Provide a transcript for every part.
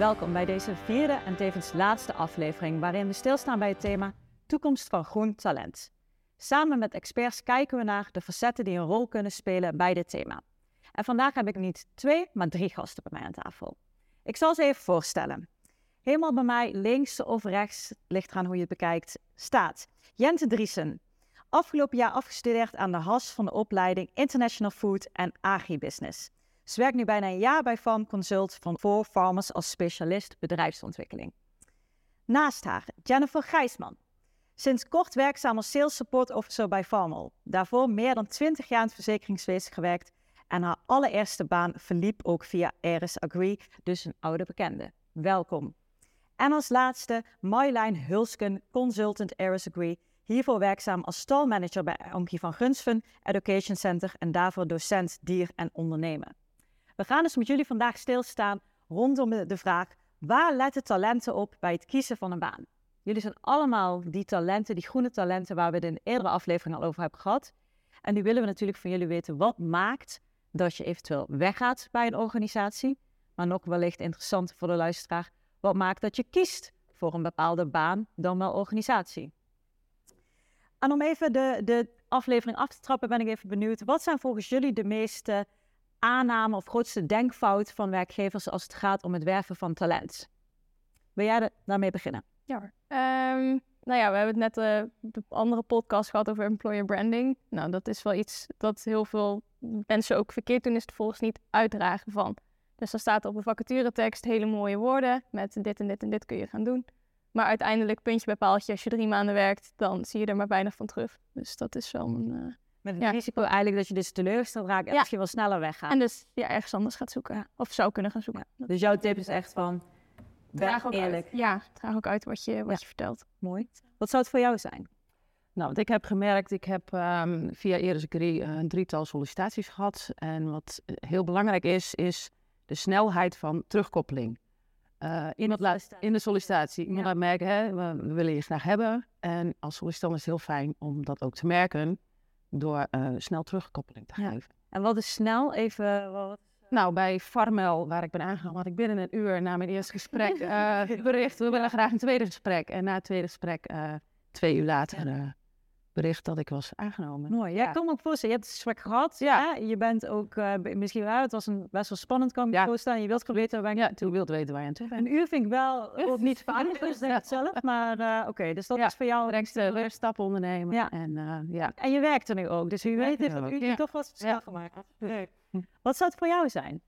Welkom bij deze vierde en tevens laatste aflevering waarin we stilstaan bij het thema toekomst van groen talent. Samen met experts kijken we naar de facetten die een rol kunnen spelen bij dit thema. En vandaag heb ik niet 2, maar 3 gasten bij mij aan tafel. Ik zal ze even voorstellen. Helemaal bij mij, links of rechts, ligt eraan hoe je het bekijkt, staat Jente Driessen. Afgelopen jaar afgestudeerd aan de HAS van de opleiding International Food en Agribusiness. Ze werkt nu bijna een jaar bij Farm Consult van ForFarmers als specialist bedrijfsontwikkeling. Naast haar Jennifer Gijsman. Sinds kort werkzaam als Sales Support Officer bij Farmel. Daarvoor meer dan 20 jaar in het verzekeringswezen gewerkt. En haar allereerste baan verliep ook via Aeres Agri, dus een oude bekende. Welkom. En als laatste Marjolein Hölzken, Consultant Aeres Agri. Hiervoor werkzaam als stalmanager bij Anky van Grunsven Education Center en daarvoor docent dier en ondernemen. We gaan dus met jullie vandaag stilstaan rondom de vraag: waar letten talenten op bij het kiezen van een baan? Jullie zijn allemaal die talenten, die groene talenten waar we het in de eerdere aflevering al over hebben gehad. En nu willen we natuurlijk van jullie weten wat maakt dat je eventueel weggaat bij een organisatie. Maar nog wellicht interessant voor de luisteraar, wat maakt dat je kiest voor een bepaalde baan dan wel organisatie? En om even de aflevering af te trappen ben ik even benieuwd. Wat zijn volgens jullie de meeste aanname of grootste denkfout van werkgevers als het gaat om het werven van talent? Wil jij daarmee beginnen? Ja hoor. We hebben het net de andere podcast gehad over employer branding. Nou, dat is wel iets dat heel veel mensen ook verkeerd doen, is het volgens niet uitdragen van. Dus dan staat op een vacaturetekst hele mooie woorden met dit en dit en dit kun je gaan doen. Maar uiteindelijk, puntje bij paaltje, als je 3 maanden werkt, dan zie je er maar weinig van terug. Dus dat is wel een... Met het risico eigenlijk dat je dus teleurgesteld raakt en misschien wel sneller weggaat. En dus ergens anders gaat zoeken. Ja. Of zou kunnen gaan zoeken. Ja. Dus jouw tip is echt van, draag ook eerlijk. Uit. Ja, draag ook uit wat je vertelt. Mooi. Wat zou het voor jou zijn? Nou, want ik heb gemerkt, ik heb via Aeres Agri een 3-tal sollicitaties gehad. En wat heel belangrijk is de snelheid van terugkoppeling. In de sollicitatie. Iemand laat merken, hè, we willen je graag hebben. En als sollicitant is het heel fijn om dat ook te merken door snel terugkoppeling te geven. En wat is snel? Nou, bij Farmel, waar ik ben aangenomen, had ik binnen een uur na mijn eerste gesprek bericht. We willen graag een tweede gesprek. En na het tweede gesprek, 2 uur later, bericht dat ik was aangenomen. Mooi. Jij kan me ook voorstellen, je hebt het gesprek gehad. Ja. Je bent ook misschien wel, het was een best wel spannend, kan ik me voorstellen. Je wilt weten waar je aan toe bent. Een uur vind ik wel niet vaak, dus denk ik zelf. Maar oké, dus dat is voor jou... de stappen ondernemen. Ja. En je werkt er nu ook, dus wie weet heeft dat uurtje toch wat verschil gemaakt. Leuk. Wat zou het voor jou zijn?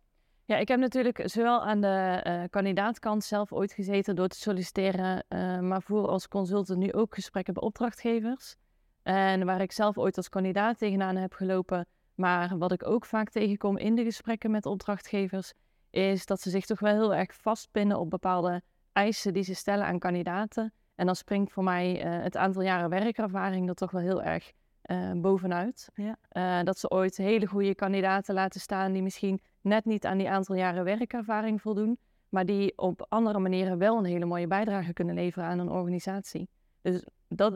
Ja, ik heb natuurlijk zowel aan de kandidaatkant zelf ooit gezeten door te solliciteren, maar voor als consultant nu ook gesprekken bij opdrachtgevers. En waar ik zelf ooit als kandidaat tegenaan heb gelopen, maar wat ik ook vaak tegenkom in de gesprekken met opdrachtgevers, is dat ze zich toch wel heel erg vastpinnen op bepaalde eisen die ze stellen aan kandidaten. En dan springt voor mij het aantal jaren werkervaring er toch wel heel erg bovenuit. Ja. Dat ze ooit hele goede kandidaten laten staan die misschien net niet aan die aantal jaren werkervaring voldoen, maar die op andere manieren wel een hele mooie bijdrage kunnen leveren aan een organisatie. Dus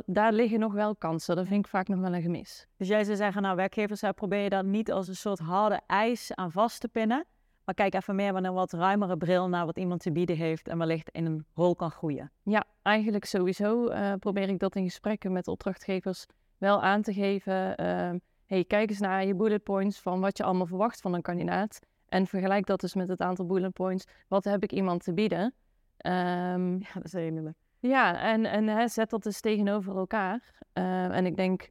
daar liggen nog wel kansen. Dat vind ik vaak nog wel een gemis. Dus jij zou zeggen, nou werkgevers, probeer je dat niet als een soort harde ijs aan vast te pinnen. Maar kijk even meer met een wat ruimere bril naar wat iemand te bieden heeft en wellicht in een rol kan groeien. Ja, eigenlijk sowieso probeer ik dat in gesprekken met opdrachtgevers wel aan te geven. Kijk eens naar je bullet points van wat je allemaal verwacht van een kandidaat. En vergelijk dat dus met het aantal bullet points. Wat heb ik iemand te bieden? Dat is heel leuk. Ja, en zet dat dus tegenover elkaar. En ik denk,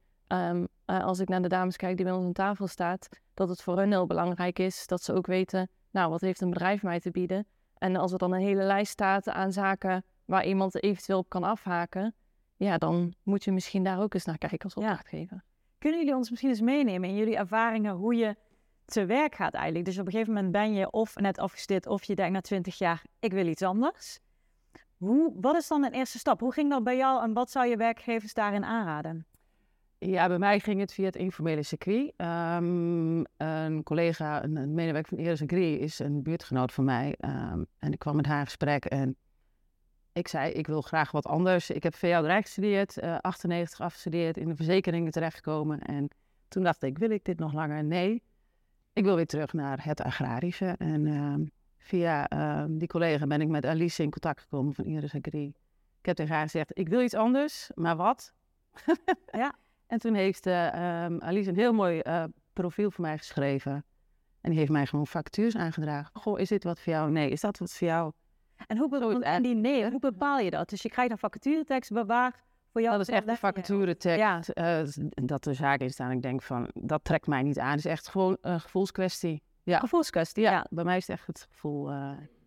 als ik naar de dames kijk die bij ons aan tafel staat, dat het voor hun heel belangrijk is dat ze ook weten, nou, wat heeft een bedrijf mij te bieden? En als er dan een hele lijst staat aan zaken waar iemand eventueel op kan afhaken, ja, dan moet je misschien daar ook eens naar kijken als opdrachtgever. Ja. Kunnen jullie ons misschien eens meenemen in jullie ervaringen hoe je te werk gaat eigenlijk? Dus op een gegeven moment ben je of net afgestudeerd of je denkt na 20 jaar, ik wil iets anders. Wat is dan een eerste stap? Hoe ging dat bij jou en wat zou je werkgevers daarin aanraden? Ja, bij mij ging het via het informele circuit. Een collega, een medewerker van Aeres Agri, is een buurtgenoot van mij. En ik kwam met haar in gesprek en ik zei, ik wil graag wat anders. Ik heb veeouderij gestudeerd, 98 afgestudeerd, in de verzekeringen terechtgekomen. En toen dacht ik, wil ik dit nog langer? Nee, ik wil weer terug naar het agrarische en... via die collega ben ik met Alice in contact gekomen van Aeres Agri. Ik heb tegen haar gezegd, ik wil iets anders, maar wat? Ja. En toen heeft Alice een heel mooi profiel voor mij geschreven. En die heeft mij gewoon factuurs aangedragen. Goh, is dit wat voor jou? Nee, is dat wat voor jou? En hoe bepaal je dat? Dus je krijgt een vacaturetekst, waar voor jou... Dat is echt een vacaturetekst. Ja. Dat er zaken in staan. Ik denk van, dat trekt mij niet aan. Het is echt gewoon een gevoelskwestie. Ja. Gevoelskwestie, ja. Bij mij is het echt het gevoel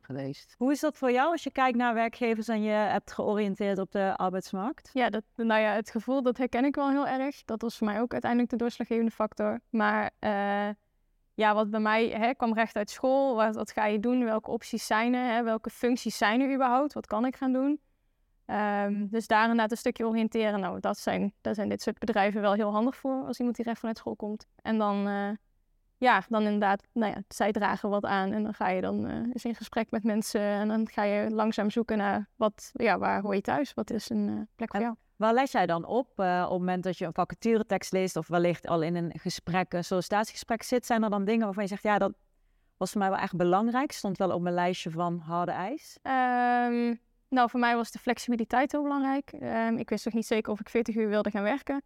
geweest. Hoe is dat voor jou als je kijkt naar werkgevers en je hebt georiënteerd op de arbeidsmarkt? Ja, het gevoel, dat herken ik wel heel erg. Dat was voor mij ook uiteindelijk de doorslaggevende factor. Maar... wat bij mij kwam recht uit school. Wat ga je doen? Welke opties zijn er? Welke functies zijn er überhaupt? Wat kan ik gaan doen? Dus daar inderdaad een stukje oriënteren. Nou, daar zijn dit soort bedrijven wel heel handig voor. Als iemand die recht vanuit school komt. En dan, dan inderdaad, zij dragen wat aan. En dan ga je eens in gesprek met mensen. En dan ga je langzaam zoeken naar waar hoor je thuis? Wat is een plek voor jou? Waar les jij dan op? Op het moment dat je een vacaturetekst leest of wellicht al in een gesprek, een sollicitatiegesprek zit, zijn er dan dingen waarvan je zegt, ja, dat was voor mij wel echt belangrijk. Stond wel op mijn lijstje van harde eis. Voor mij was de flexibiliteit heel belangrijk. Ik wist nog niet zeker of ik 40 uur wilde gaan werken.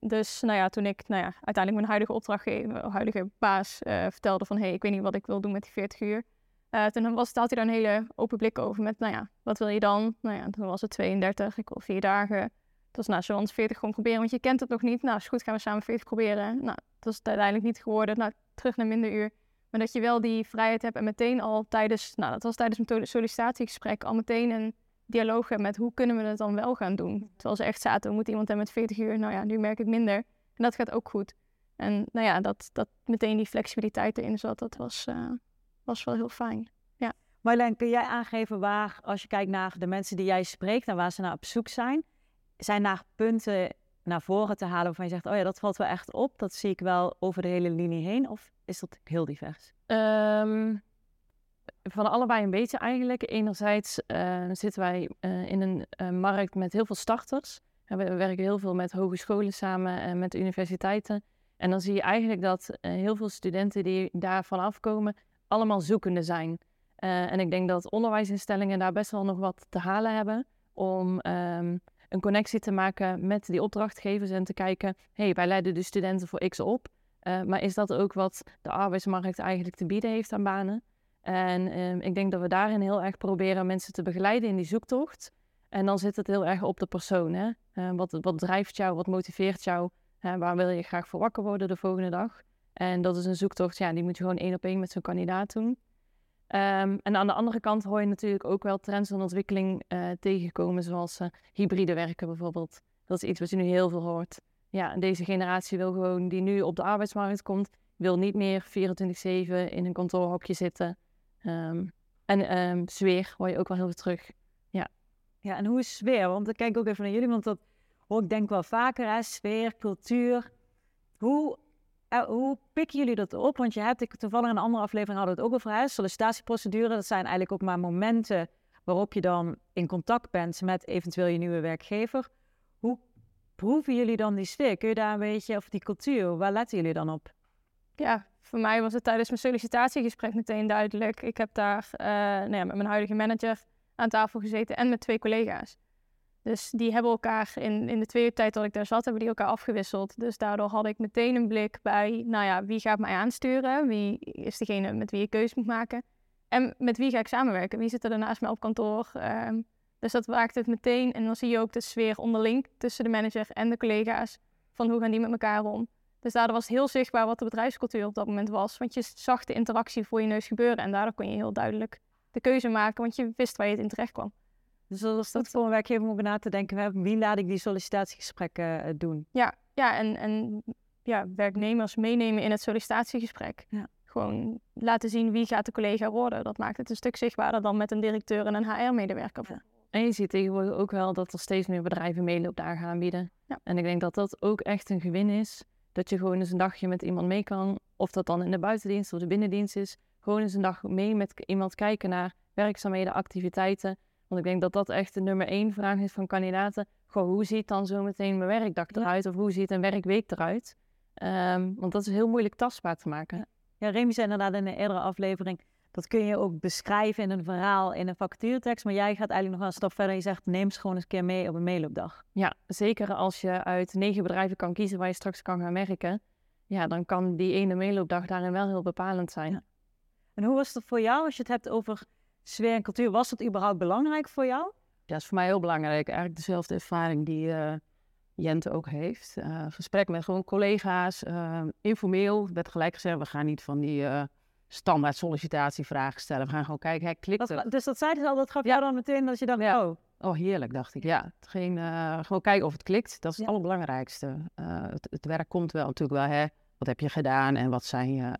Toen ik uiteindelijk mijn huidige opdrachtgever, huidige baas vertelde van, ik weet niet wat ik wil doen met die 40 uur. Toen had hij daar een hele open blik over met, wat wil je dan? Toen was het 32, ik wil 4 dagen. Dus zullen we ons 40 gewoon proberen, want je kent het nog niet. Is goed, gaan we samen 40 proberen. Dat is het uiteindelijk niet geworden. Terug naar minder uur. Maar dat je wel die vrijheid hebt en meteen al tijdens, dat was tijdens mijn sollicitatiegesprek, al meteen een dialoog hebben met hoe kunnen we het dan wel gaan doen. Terwijl ze echt zaten, we moeten iemand hebben met 40 uur. Nu merk ik minder. En dat gaat ook goed. En dat meteen die flexibiliteit erin zat, dat was wel heel fijn, ja. Marjolein, kun jij aangeven waar, als je kijkt naar de mensen die jij spreekt en waar ze naar op zoek zijn, zijn daar punten naar voren te halen waarvan je zegt, dat valt wel echt op, dat zie ik wel over de hele linie heen, of is dat heel divers? Van allebei een beetje eigenlijk. Enerzijds zitten wij in een markt met heel veel starters. We werken heel veel met hogescholen samen en met universiteiten. En dan zie je eigenlijk dat heel veel studenten die daarvan afkomen, allemaal zoekende zijn. En ik denk dat onderwijsinstellingen daar best wel nog wat te halen hebben om een connectie te maken met die opdrachtgevers en te kijken, wij leiden de studenten voor X op, maar is dat ook wat de arbeidsmarkt eigenlijk te bieden heeft aan banen? En ik denk dat we daarin heel erg proberen mensen te begeleiden in die zoektocht. En dan zit het heel erg op de persoon. Hè? Wat drijft jou, wat motiveert jou? Waar wil je graag voor wakker worden de volgende dag? En dat is een zoektocht, die moet je gewoon 1 op 1 met zo'n kandidaat doen. En aan de andere kant hoor je natuurlijk ook wel trends en ontwikkeling tegenkomen, zoals hybride werken bijvoorbeeld. Dat is iets wat je nu heel veel hoort. Ja, en deze generatie wil gewoon, die nu op de arbeidsmarkt komt, wil niet meer 24/7 in een kantoorhokje zitten. En sfeer hoor je ook wel heel veel terug. Ja. Ja, en hoe is sfeer? Want dan kijk ik ook even naar jullie, want dat hoor ik denk wel vaker, hè? Sfeer, cultuur. Hoe pikken jullie dat op? Want je hebt toevallig in een andere aflevering hadden we het ook over sollicitatieprocedure. Dat zijn eigenlijk ook maar momenten waarop je dan in contact bent met eventueel je nieuwe werkgever. Hoe proeven jullie dan die sfeer? Kun je daar een beetje, of die cultuur, waar letten jullie dan op? Ja, voor mij was het tijdens mijn sollicitatiegesprek meteen duidelijk. Ik heb daar met mijn huidige manager aan tafel gezeten en met 2 collega's. Dus die hebben elkaar, in de 2 uur tijd dat ik daar zat, hebben die elkaar afgewisseld. Dus daardoor had ik meteen een blik bij, wie gaat mij aansturen? Wie is degene met wie ik keuze moet maken? En met wie ga ik samenwerken? Wie zit er naast mij op kantoor? Dus dat maakte het meteen. En dan zie je ook de sfeer onderling tussen de manager en de collega's. Van hoe gaan die met elkaar om? Dus daardoor was het heel zichtbaar wat de bedrijfscultuur op dat moment was. Want je zag de interactie voor je neus gebeuren. En daardoor kon je heel duidelijk de keuze maken, want je wist waar je het in terecht kwam. Dus dat is goed voor een werkgever om na te denken, wie laat ik die sollicitatiegesprekken doen? Ja en werknemers meenemen in het sollicitatiegesprek. Ja. Gewoon laten zien wie gaat de collega worden. Dat maakt het een stuk zichtbaarder dan met een directeur en een HR-medewerker. Ja. En je ziet tegenwoordig ook wel dat er steeds meer bedrijven meeloopdagen gaan aanbieden. Ja. En ik denk dat dat ook echt een gewin is. Dat je gewoon eens een dagje met iemand mee kan. Of dat dan in de buitendienst of de binnendienst is. Gewoon eens een dag mee met iemand kijken naar werkzaamheden, activiteiten. Want ik denk dat dat echt de nummer 1 vraag is van kandidaten. Gewoon, hoe ziet dan zo meteen mijn werkdag eruit? Of hoe ziet een werkweek eruit? Want dat is heel moeilijk tastbaar te maken. Ja, Remi zei inderdaad in een eerdere aflevering Dat kun je ook beschrijven in een verhaal, in een vacaturetekst. Maar jij gaat eigenlijk nog wel een stap verder en je zegt, neem ze gewoon eens een keer mee op een mailopdag. Ja, zeker als je uit 9 bedrijven kan kiezen waar je straks kan gaan werken. Ja, dan kan die ene mailopdag daarin wel heel bepalend zijn. Ja. En hoe was dat voor jou als je het hebt over sfeer en cultuur? Was dat überhaupt belangrijk voor jou? Ja, dat is voor mij heel belangrijk. Eigenlijk dezelfde ervaring die Jente ook heeft. Gesprek met gewoon collega's, informeel. Werd gelijk gezegd, we gaan niet van die standaard sollicitatievragen stellen. We gaan gewoon kijken, klikt er. Dus dat zei ze al, dat gaf jou dan meteen dat je dacht, ja. Oh, heerlijk, dacht ik. Ja, gewoon kijken of het klikt. Dat is het allerbelangrijkste. Het werk komt wel natuurlijk wel, hè. Wat heb je gedaan en wat zijn je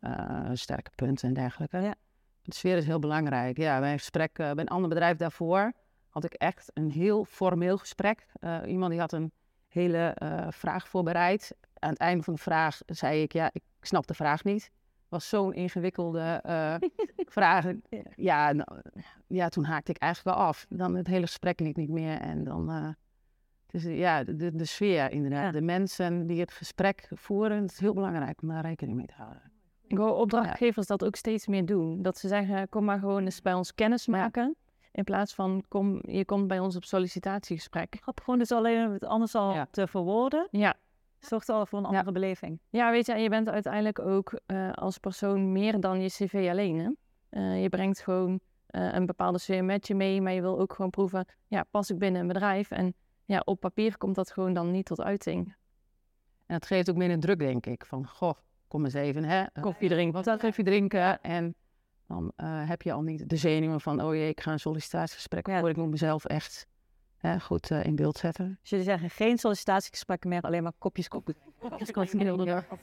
sterke punten en dergelijke. Ja. De sfeer is heel belangrijk. Ja, bij een gesprek bij een ander bedrijf daarvoor had ik echt een heel formeel gesprek. Iemand die had een hele vraag voorbereid. Aan het einde van de vraag zei ik, ja, ik snap de vraag niet. Het was zo'n ingewikkelde vraag. Ja, nou, ja, toen haakte ik eigenlijk wel af. Dan het hele gesprek liep niet meer en dan... Dus ja, de sfeer inderdaad. Ja. De mensen die het gesprek voeren, dat is heel belangrijk om daar rekening mee te houden. Ik hoor opdrachtgevers dat ook steeds meer doen. Dat ze zeggen, kom maar gewoon eens bij ons kennis maken. Ja. In plaats van, je komt bij ons op sollicitatiegesprek. Gewoon dus alleen het anders al te verwoorden. Ja. Zorgt al voor een andere beleving. Ja, weet je, en je bent uiteindelijk ook als persoon meer dan je cv alleen. Hè? Je brengt gewoon een bepaalde sfeer met je mee. Maar je wil ook gewoon proeven, ja, pas ik binnen een bedrijf en... Ja, op papier komt dat gewoon dan niet tot uiting. En dat geeft ook minder druk, denk ik. Van, goh, kom eens even, hè. Koffie drinken. Wat koffie drinken. En dan heb je al niet de zenuwen van... oh jee, ik ga een sollicitatiegesprek voor. Ik moet mezelf echt goed in beeld zetten. Dus jullie zeggen geen sollicitatiegesprekken meer... alleen maar kopjes koffie. Kopjes koffie.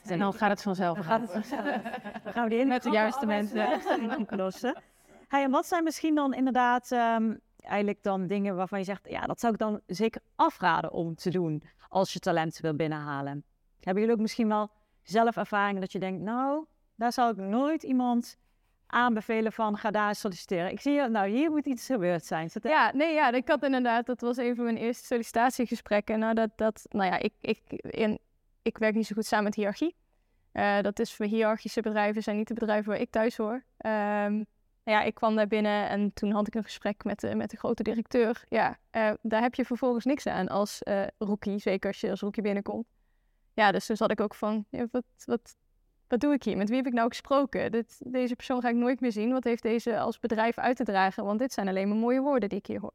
En dan gaat het vanzelf. Dan gaan we die in met de juiste mensen. En wat zijn misschien dan inderdaad... eigenlijk dan dingen waarvan je zegt... ja, dat zou ik dan zeker afraden om te doen... als je talent wil binnenhalen. Hebben jullie ook misschien wel zelf ervaringen... dat je denkt, nou, daar zou ik nooit iemand aanbevelen van... ga daar solliciteren. Ik zie, nou, hier moet iets gebeurd zijn. Ja, nee, ja, ik had inderdaad... dat was even mijn eerste sollicitatiegesprek. En nou, ik werk niet zo goed samen met hiërarchie. Dat is voor hiërarchische bedrijven... zijn niet de bedrijven waar ik thuis hoor. Ja, ik kwam daar binnen en toen had ik een gesprek met de grote directeur. Ja, daar heb je vervolgens niks aan als rookie, zeker als je als rookie binnenkomt. Ja, dus toen zat ik ook van, ja, wat doe ik hier? Met wie heb ik nou gesproken? Deze persoon ga ik nooit meer zien. Wat heeft deze als bedrijf uit te dragen? Want dit zijn alleen maar mooie woorden die ik hier hoor.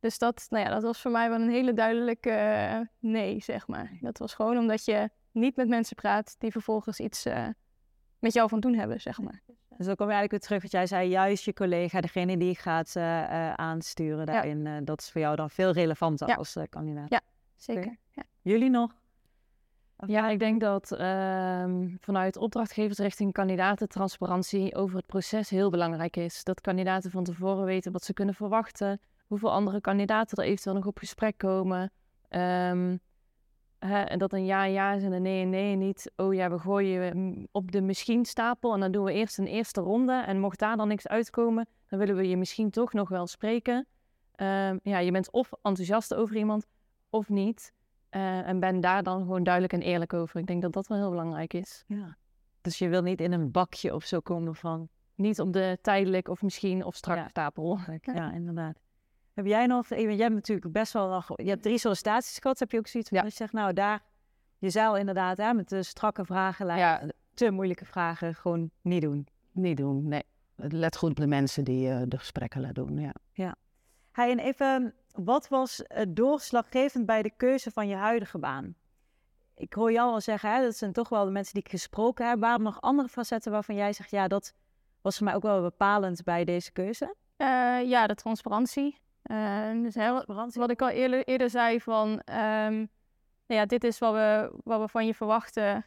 Dus dat was voor mij wel een hele duidelijke nee, zeg maar. Dat was gewoon omdat je niet met mensen praat die vervolgens iets met jou van doen hebben, zeg maar. Dus dan kom je eigenlijk weer terug, want jij zei juist je collega, degene die gaat aansturen daarin. Ja. Dat is voor jou dan veel relevanter als kandidaat. Ja, zeker. Ja. Jullie nog? Ja, ik denk dat vanuit opdrachtgevers richting kandidaten transparantie over het proces heel belangrijk is. Dat kandidaten van tevoren weten wat ze kunnen verwachten. Hoeveel andere kandidaten er eventueel nog op gesprek komen. En dat een ja is en een nee niet. Oh ja, we gooien op de misschien stapel en dan doen we eerst een eerste ronde. En mocht daar dan niks uitkomen, dan willen we je misschien toch nog wel spreken. Ja, je bent of enthousiast over iemand of niet. En ben daar dan gewoon duidelijk en eerlijk over. Ik denk dat dat wel heel belangrijk is. Ja. Dus je wil niet in een bakje of zo komen van... Niet op de tijdelijk of misschien of strak stapel. Ja, inderdaad. Heb jij nog, jij hebt natuurlijk best wel nog, je hebt 3 sollicitaties gehad, heb je ook zoiets van, je zegt nou daar, je zou inderdaad met de strakke vragen, te moeilijke vragen gewoon niet doen. Niet doen, nee. Let goed op de mensen die de gesprekken laten doen, ja. Hey, en even, wat was doorslaggevend bij de keuze van je huidige baan? Ik hoor jou al zeggen, dat zijn toch wel de mensen die ik gesproken heb. Waarom nog andere facetten waarvan jij zegt, ja dat was voor mij ook wel bepalend bij deze keuze? Ja, de transparantie. Dus wat ik al eerder zei van, dit is wat we van je verwachten,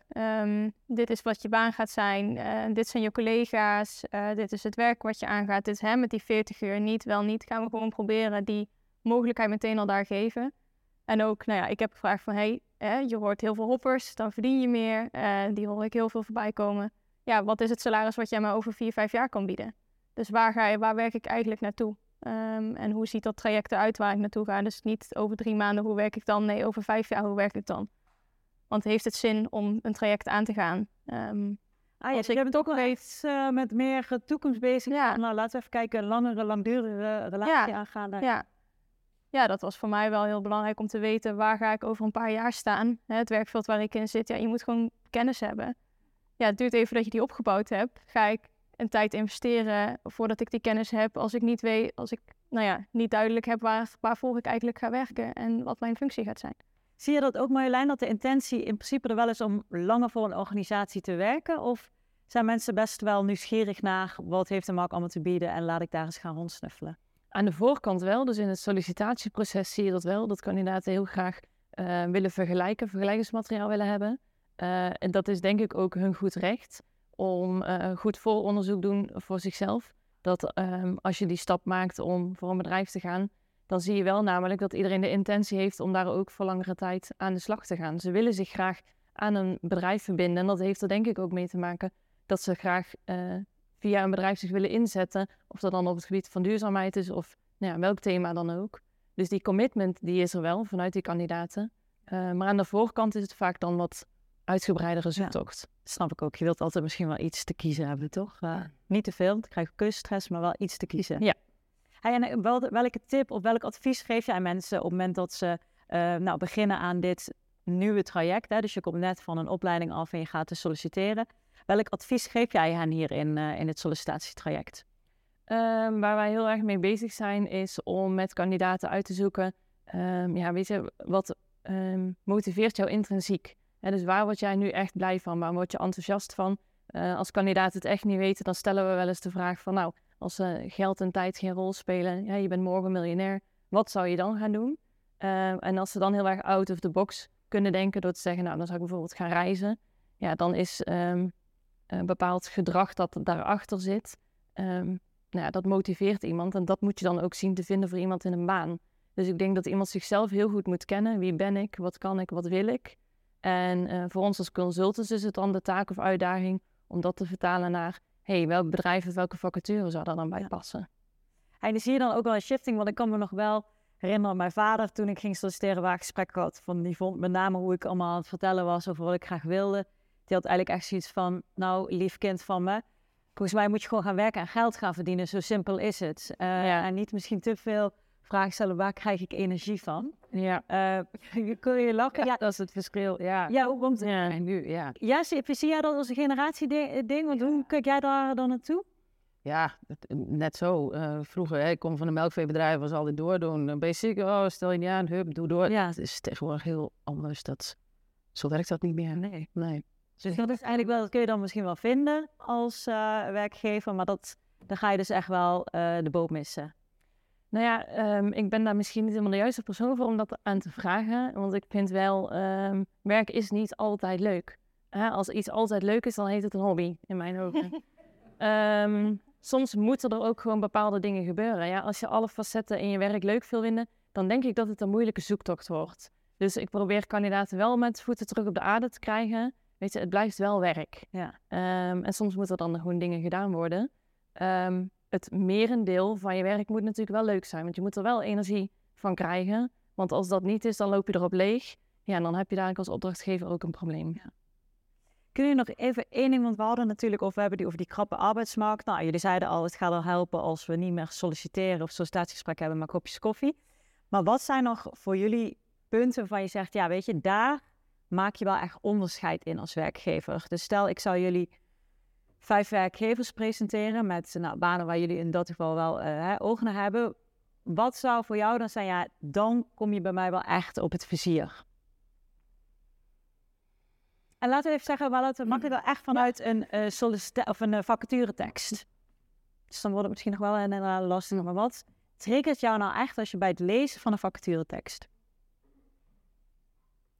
dit is wat je baan gaat zijn, dit zijn je collega's, dit is het werk wat je aangaat, dit met die 40 uur niet, wel niet, gaan we gewoon proberen die mogelijkheid meteen al daar geven. En ook, ik heb gevraagd van, je hoort heel veel hoppers, dan verdien je meer, die hoor ik heel veel voorbij komen. Ja, wat is het salaris wat jij maar over 4-5 jaar kan bieden? Dus waar werk ik eigenlijk naartoe? En hoe ziet dat traject eruit waar ik naartoe ga? Dus niet over 3 maanden, hoe werk ik dan? Nee, over 5 jaar, hoe werk ik dan? Want heeft het zin om een traject aan te gaan? Ah, ja, je bent ook nog eens met meer toekomst bezig. Ja. Nou, laten we even kijken, een langere, langdurige relatie aangaan. Daar. Ja. Ja, dat was voor mij wel heel belangrijk om te weten, waar ga ik over een paar jaar staan? Hè, het werkveld waar ik in zit, ja, je moet gewoon kennis hebben. Ja, het duurt even dat je die opgebouwd hebt. Ga ik een tijd investeren voordat ik die kennis heb, als ik niet weet, als ik niet duidelijk heb waarvoor ik eigenlijk ga werken en wat mijn functie gaat zijn. Zie je dat ook, Marjolein, dat de intentie in principe er wel is om langer voor een organisatie te werken? Of zijn mensen best wel nieuwsgierig naar wat heeft de markt allemaal te bieden en laat ik daar eens gaan rondsnuffelen? Aan de voorkant wel, dus in het sollicitatieproces zie je dat wel. Dat kandidaten heel graag willen vergelijken, vergelijkingsmateriaal willen hebben. En dat is denk ik ook hun goed recht om goed vooronderzoek doen voor zichzelf. Dat als je die stap maakt om voor een bedrijf te gaan, dan zie je wel namelijk dat iedereen de intentie heeft om daar ook voor langere tijd aan de slag te gaan. Ze willen zich graag aan een bedrijf verbinden. En dat heeft er denk ik ook mee te maken dat ze graag via een bedrijf zich willen inzetten. Of dat dan op het gebied van duurzaamheid is of welk thema dan ook. Dus die commitment die is er wel vanuit die kandidaten. Maar aan de voorkant is het vaak dan wat uitgebreidere zoektocht. Ja, snap ik ook. Je wilt altijd misschien wel iets te kiezen hebben, toch? Niet te veel, dan krijg je keuzestress, maar wel iets te kiezen. Ja. Hey, en welke tip of welk advies geef je aan mensen op het moment dat ze beginnen aan dit nieuwe traject? Hè? Dus je komt net van een opleiding af en je gaat te solliciteren. Welk advies geef jij hen hierin in het sollicitatietraject? Waar wij heel erg mee bezig zijn is om met kandidaten uit te zoeken. Wat motiveert jou intrinsiek? En dus waar word jij nu echt blij van? Waar word je enthousiast van? Als kandidaten het echt niet weten, dan stellen we wel eens de vraag van als geld en tijd geen rol spelen, ja, je bent morgen miljonair, wat zou je dan gaan doen? En als ze dan heel erg out of the box kunnen denken door te zeggen, dan zou ik bijvoorbeeld gaan reizen. Ja, dan is een bepaald gedrag dat daarachter zit, dat motiveert iemand. En dat moet je dan ook zien te vinden voor iemand in een baan. Dus ik denk dat iemand zichzelf heel goed moet kennen. Wie ben ik? Wat kan ik? Wat wil ik? En voor ons als consultants is het dan de taak of uitdaging om dat te vertalen naar welk bedrijf of welke vacature zou daar dan bij passen? En dan zie je dan ook wel een shifting, want ik kan me nog wel herinneren, mijn vader toen ik ging solliciteren waar ik gesprekken had, die vond met name hoe ik allemaal aan het vertellen was over wat ik graag wilde. Die had eigenlijk echt zoiets van, lief kind van me, volgens mij moet je gewoon gaan werken en geld gaan verdienen, zo simpel is het. En niet misschien te veel vragen stellen, waar krijg ik energie van? Ja. Kun je lachen? Ja, dat is het verschil. Ja, hoe komt het? Ja, en nu, ja. Ja, zie jij dat als een generatieding? Want hoe kijk jij daar dan naartoe? Ja, net zo. Vroeger, ik kom van een melkveebedrijf, was altijd doordoen. Dan ben je ziek, stel je niet aan, doe door. Ja, het is tegenwoordig heel anders. Zo werkt dat niet meer. Nee. Dus dat is eigenlijk wel, dat kun je dan misschien wel vinden als werkgever, maar dan ga je dus echt wel de boot missen. Ik ben daar misschien niet helemaal de juiste persoon voor om dat aan te vragen. Want ik vind wel, werk is niet altijd leuk. Als iets altijd leuk is, dan heet het een hobby, in mijn ogen. Soms moeten er ook gewoon bepaalde dingen gebeuren. Ja? Als je alle facetten in je werk leuk wil vinden, dan denk ik dat het een moeilijke zoektocht wordt. Dus ik probeer kandidaten wel met voeten terug op de aarde te krijgen. Weet je, het blijft wel werk. Ja. En soms moeten er dan gewoon dingen gedaan worden. Het merendeel van je werk moet natuurlijk wel leuk zijn. Want je moet er wel energie van krijgen. Want als dat niet is, dan loop je erop leeg. Ja, en dan heb je daar als opdrachtgever ook een probleem. Ja. Kun je nog even één ding, want we hadden natuurlijk... of we hebben die over die krappe arbeidsmarkt. Jullie zeiden al, het gaat al helpen als we niet meer solliciteren... of sollicitatiegesprekken hebben, maar kopjes koffie. Maar wat zijn nog voor jullie punten waarvan je zegt... ja, weet je, daar maak je wel echt onderscheid in als werkgever. Dus stel, ik zou jullie... 5 werkgevers presenteren met banen waar jullie in dat geval wel oog naar hebben. Wat zou voor jou dan zijn, dan kom je bij mij wel echt op het vizier. En laten we even zeggen, we laten makkelijk wel echt vanuit een vacaturetekst. Dus dan wordt het misschien nog wel een lastig, maar wat triggert jou nou echt als je bij het lezen van een vacaturetekst?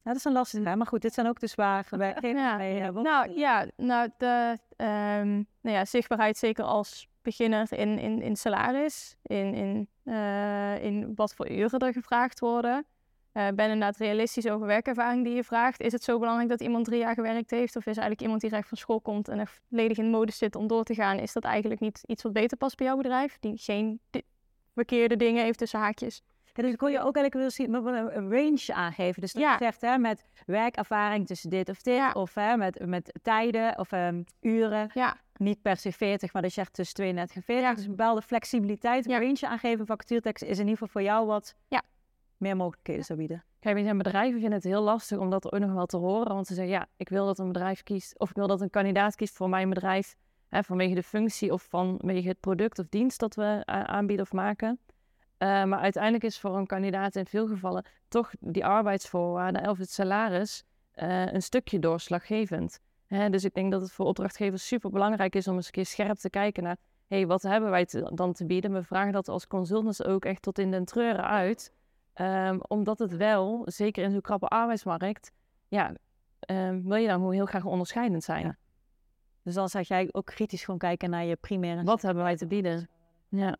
Dat is een lastig, maar goed, dit zijn ook dus waar werkgevers mee hebben. Zichtbaarheid zeker als beginner in salaris, in wat voor uren er gevraagd worden. Ben inderdaad realistisch over werkervaring die je vraagt. Is het zo belangrijk dat iemand 3 jaar gewerkt heeft? Of is eigenlijk iemand die recht van school komt en er volledig in mode zit om door te gaan? Is dat eigenlijk niet iets wat beter past bij jouw bedrijf? Die geen verkeerde dingen heeft tussen haakjes. En dus kon je ook eigenlijk een range aangeven. Dus dat je zegt, hè, met werkervaring tussen dit of dit. Ja. Of hè, met tijden of uren. Ja. Niet per se 40, maar dat je zegt tussen 32 en 40. Ja. Dus een bepaalde flexibiliteit, een range aangeven. Vacaturetekst is in ieder geval voor jou wat meer mogelijkheden zou bieden. Kijk, in bedrijven vinden het heel lastig om dat ook nog wel te horen. Want ze zeggen, ja, ik wil dat een bedrijf kiest. Of ik wil dat een kandidaat kiest voor mijn bedrijf. Hè, vanwege de functie of vanwege het product of dienst dat we aanbieden of maken. Maar uiteindelijk is voor een kandidaat in veel gevallen toch die arbeidsvoorwaarden of het salaris een stukje doorslaggevend. Hè, dus ik denk dat het voor opdrachtgevers super belangrijk is om eens een keer scherp te kijken naar, hey, wat hebben wij dan te bieden? We vragen dat als consultants ook echt tot in den treuren uit. Omdat het wel, zeker in zo'n krappe arbeidsmarkt, wil je dan heel graag onderscheidend zijn. Ja. Dus dan zou jij ook kritisch gewoon kijken naar je primaire... Wat hebben wij te bieden? Ja.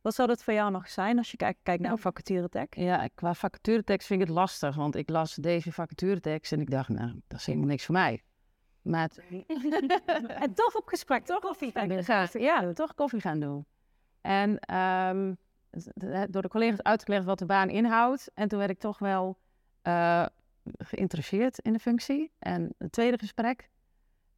Wat zou dat voor jou nog zijn als je kijkt naar vacaturetekst? Ja, qua vacaturetekst vind ik het lastig. Want ik las deze vacaturetekst en ik dacht, nou, dat is helemaal niks voor mij. Maar en toch op gesprek, toch koffie gaan doen. Ja, toch koffie gaan doen. En door de collega's uitgelegd wat de baan inhoudt. En toen werd ik toch wel geïnteresseerd in de functie. En het tweede gesprek.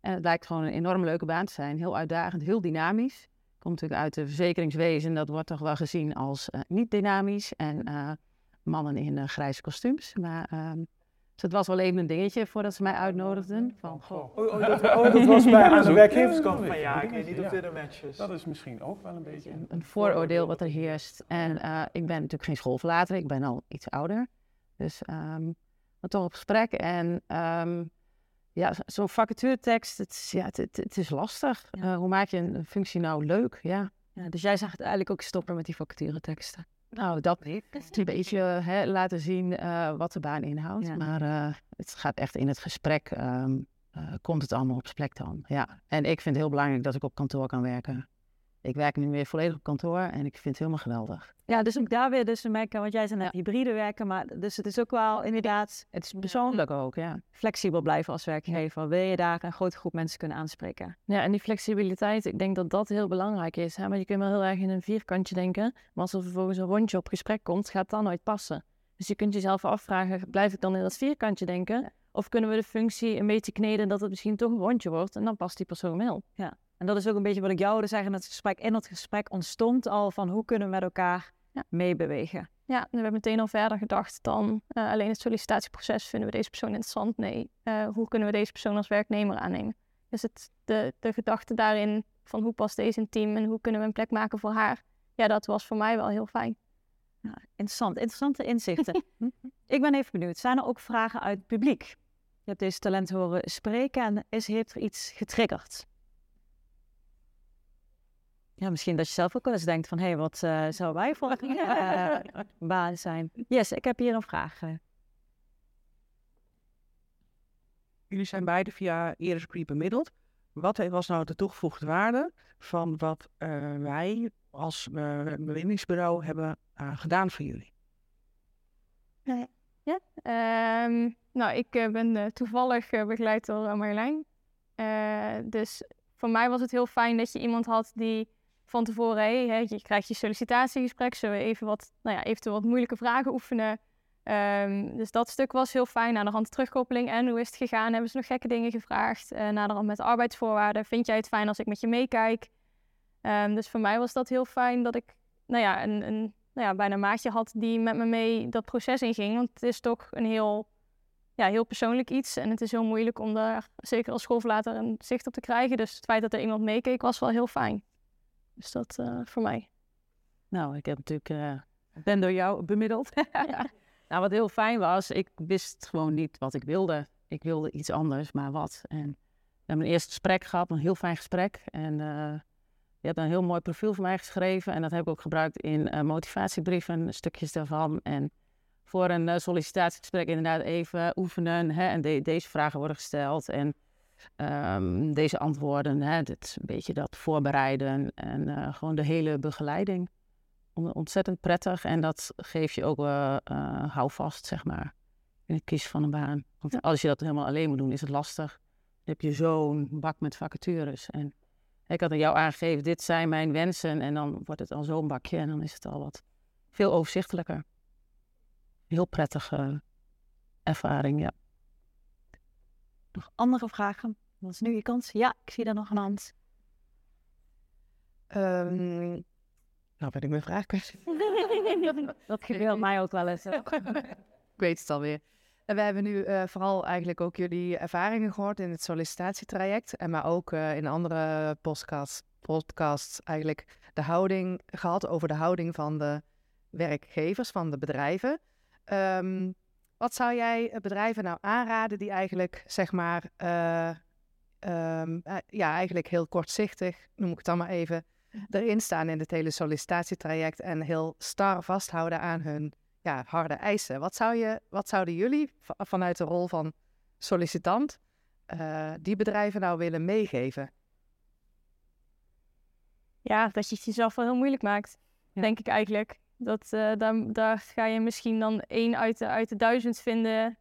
En het lijkt gewoon een enorm leuke baan te zijn. Heel uitdagend, heel dynamisch. Komt natuurlijk uit de verzekeringswezen. Dat wordt toch wel gezien als niet dynamisch. En mannen in grijze kostuums. Maar dus het was wel even een dingetje voordat ze mij uitnodigden. Van, goh. Dat was bij aan de werkgeverskant. Maar ja, ik weet niet of dit een match is. Dat is misschien ook wel een beetje een vooroordeel wat er heerst. En ik ben natuurlijk geen schoolverlater. Ik ben al iets ouder. Dus maar toch op gesprek. En... zo'n vacaturetekst, het is lastig. Ja. Hoe maak je een functie nou leuk? Ja. Ja, dus jij zag het eigenlijk ook stoppen met die vacatureteksten? Nou, dat niet. Een beetje laten zien wat de baan inhoudt. Ja. Maar het gaat echt in het gesprek, komt het allemaal op zijn plek dan. Ja. En ik vind het heel belangrijk dat ik op kantoor kan werken. Ik werk nu weer volledig op kantoor en ik vind het helemaal geweldig. Ja, dus ook daar weer dus te merken, want jij zijn hybride werken, maar dus het is ook wel inderdaad... Het is persoonlijk ook, ja. Flexibel blijven als werkgever. Wil je daar een grote groep mensen kunnen aanspreken? Ja, en die flexibiliteit, ik denk dat dat heel belangrijk is. Hè? Maar je kunt wel heel erg in een vierkantje denken, maar als er vervolgens een rondje op gesprek komt, gaat dat nooit passen. Dus je kunt jezelf afvragen, blijf ik dan in dat vierkantje denken? Ja. Of kunnen we de functie een beetje kneden dat het misschien toch een rondje wordt en dan past die persoon wel? Ja. En dat is ook een beetje wat ik jou wilde zeggen. Dat gesprek in dat gesprek ontstond al van hoe kunnen we met elkaar meebewegen. Ja, we hebben meteen al verder gedacht dan alleen het sollicitatieproces. Vinden we deze persoon interessant? Nee. Hoe kunnen we deze persoon als werknemer aannemen? Dus de gedachte daarin van hoe past deze in het team en hoe kunnen we een plek maken voor haar? Ja, dat was voor mij wel heel fijn. Nou, interessante inzichten. Ik ben even benieuwd. Zijn er ook vragen uit het publiek? Je hebt deze talent horen spreken en heeft er iets getriggerd? Ja, misschien dat je zelf ook wel eens denkt van... hé, wat zou wij voor een baan zijn? Yes, ik heb hier een vraag. Jullie zijn beide via Aeres Agri bemiddeld. Wat was nou de toegevoegde waarde van wat wij als bewindingsbureau hebben gedaan voor jullie? Ik ben toevallig begeleid door Marjolein. Dus voor mij was het heel fijn dat je iemand had die... van tevoren, je krijgt je sollicitatiegesprek, zullen we even eventueel wat moeilijke vragen oefenen. Dus dat stuk was heel fijn, aan de hand terugkoppeling. En hoe is het gegaan? Hebben ze nog gekke dingen gevraagd? Aan de hand met arbeidsvoorwaarden. Vind jij het fijn als ik met je meekijk? Dus voor mij was dat heel fijn dat ik bijna maatje had die met me mee dat proces inging. Want het is toch een heel persoonlijk iets. En het is heel moeilijk om daar, zeker als schoolverlater, een zicht op te krijgen. Dus het feit dat er iemand meekeek was wel heel fijn. Dus dat voor mij. Nou, ik heb natuurlijk ben door jou bemiddeld. Nou, wat heel fijn was, ik wist gewoon niet wat ik wilde. Ik wilde iets anders, maar wat. En we hebben een eerste gesprek gehad, een heel fijn gesprek. En je hebt een heel mooi profiel voor mij geschreven. En dat heb ik ook gebruikt in motivatiebrieven, stukjes daarvan. En voor een sollicitatiegesprek inderdaad even oefenen. Hè? En deze vragen worden gesteld. En deze antwoorden, dit, een beetje dat voorbereiden en gewoon de hele begeleiding. Ontzettend prettig en dat geeft je ook houvast, zeg maar, in het kiezen van een baan. Want als je dat helemaal alleen moet doen, is het lastig. Dan heb je zo'n bak met vacatures. En ik had aan jou aangegeven, dit zijn mijn wensen en dan wordt het al zo'n bakje en dan is het al veel overzichtelijker. heel prettige ervaring, ja. Nog andere vragen? Dat is nu je kans. Ja, ik zie daar nog een hand. Nou ben ik mijn vraag kwijt. Dat gebeurt mij ook wel eens. Ik weet het alweer. En we hebben nu vooral eigenlijk ook jullie ervaringen gehoord in het sollicitatietraject. En maar ook in andere podcasts eigenlijk de houding gehad over de houding van de werkgevers, van de bedrijven. Wat zou jij bedrijven nou aanraden die eigenlijk zeg maar eigenlijk heel kortzichtig, noem ik het dan maar even, erin staan in het hele sollicitatietraject en heel star vasthouden aan hun harde eisen. Wat zouden jullie vanuit de rol van sollicitant die bedrijven nou willen meegeven? Ja, dat je het jezelf wel heel moeilijk maakt, denk ik eigenlijk. Dat, daar ga je misschien dan 1 uit de 1000 vinden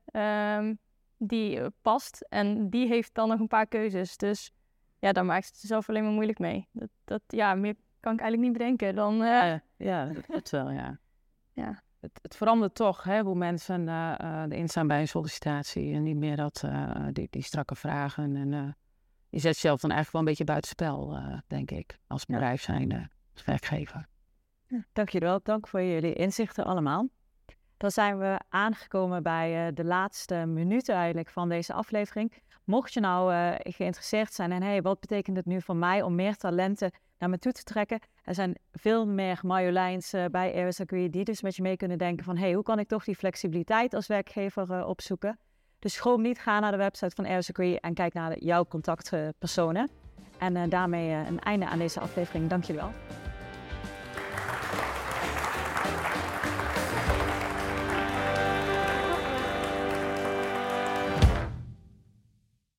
die past. En die heeft dan nog een paar keuzes. Dus ja, daar maakt het zelf alleen maar moeilijk mee. Meer kan ik eigenlijk niet bedenken. Dat wel, ja. Ja. Het verandert toch, hè, hoe mensen erin staan bij een sollicitatie. En niet meer die strakke vragen. En je zet jezelf dan eigenlijk wel een beetje buitenspel, denk ik. Als bedrijf zijnde, als werkgever. Dankjewel, dank voor jullie inzichten allemaal. Dan zijn we aangekomen bij de laatste minuten eigenlijk van deze aflevering. Mocht je nou geïnteresseerd zijn en wat betekent het nu voor mij om meer talenten naar me toe te trekken? Er zijn veel meer Marjoleins bij Aeres Agri die dus met je mee kunnen denken van hoe kan ik toch die flexibiliteit als werkgever opzoeken? Dus schroom niet, ga naar de website van Aeres Agri en kijk naar jouw contactpersonen. En daarmee een einde aan deze aflevering. Dank jullie wel.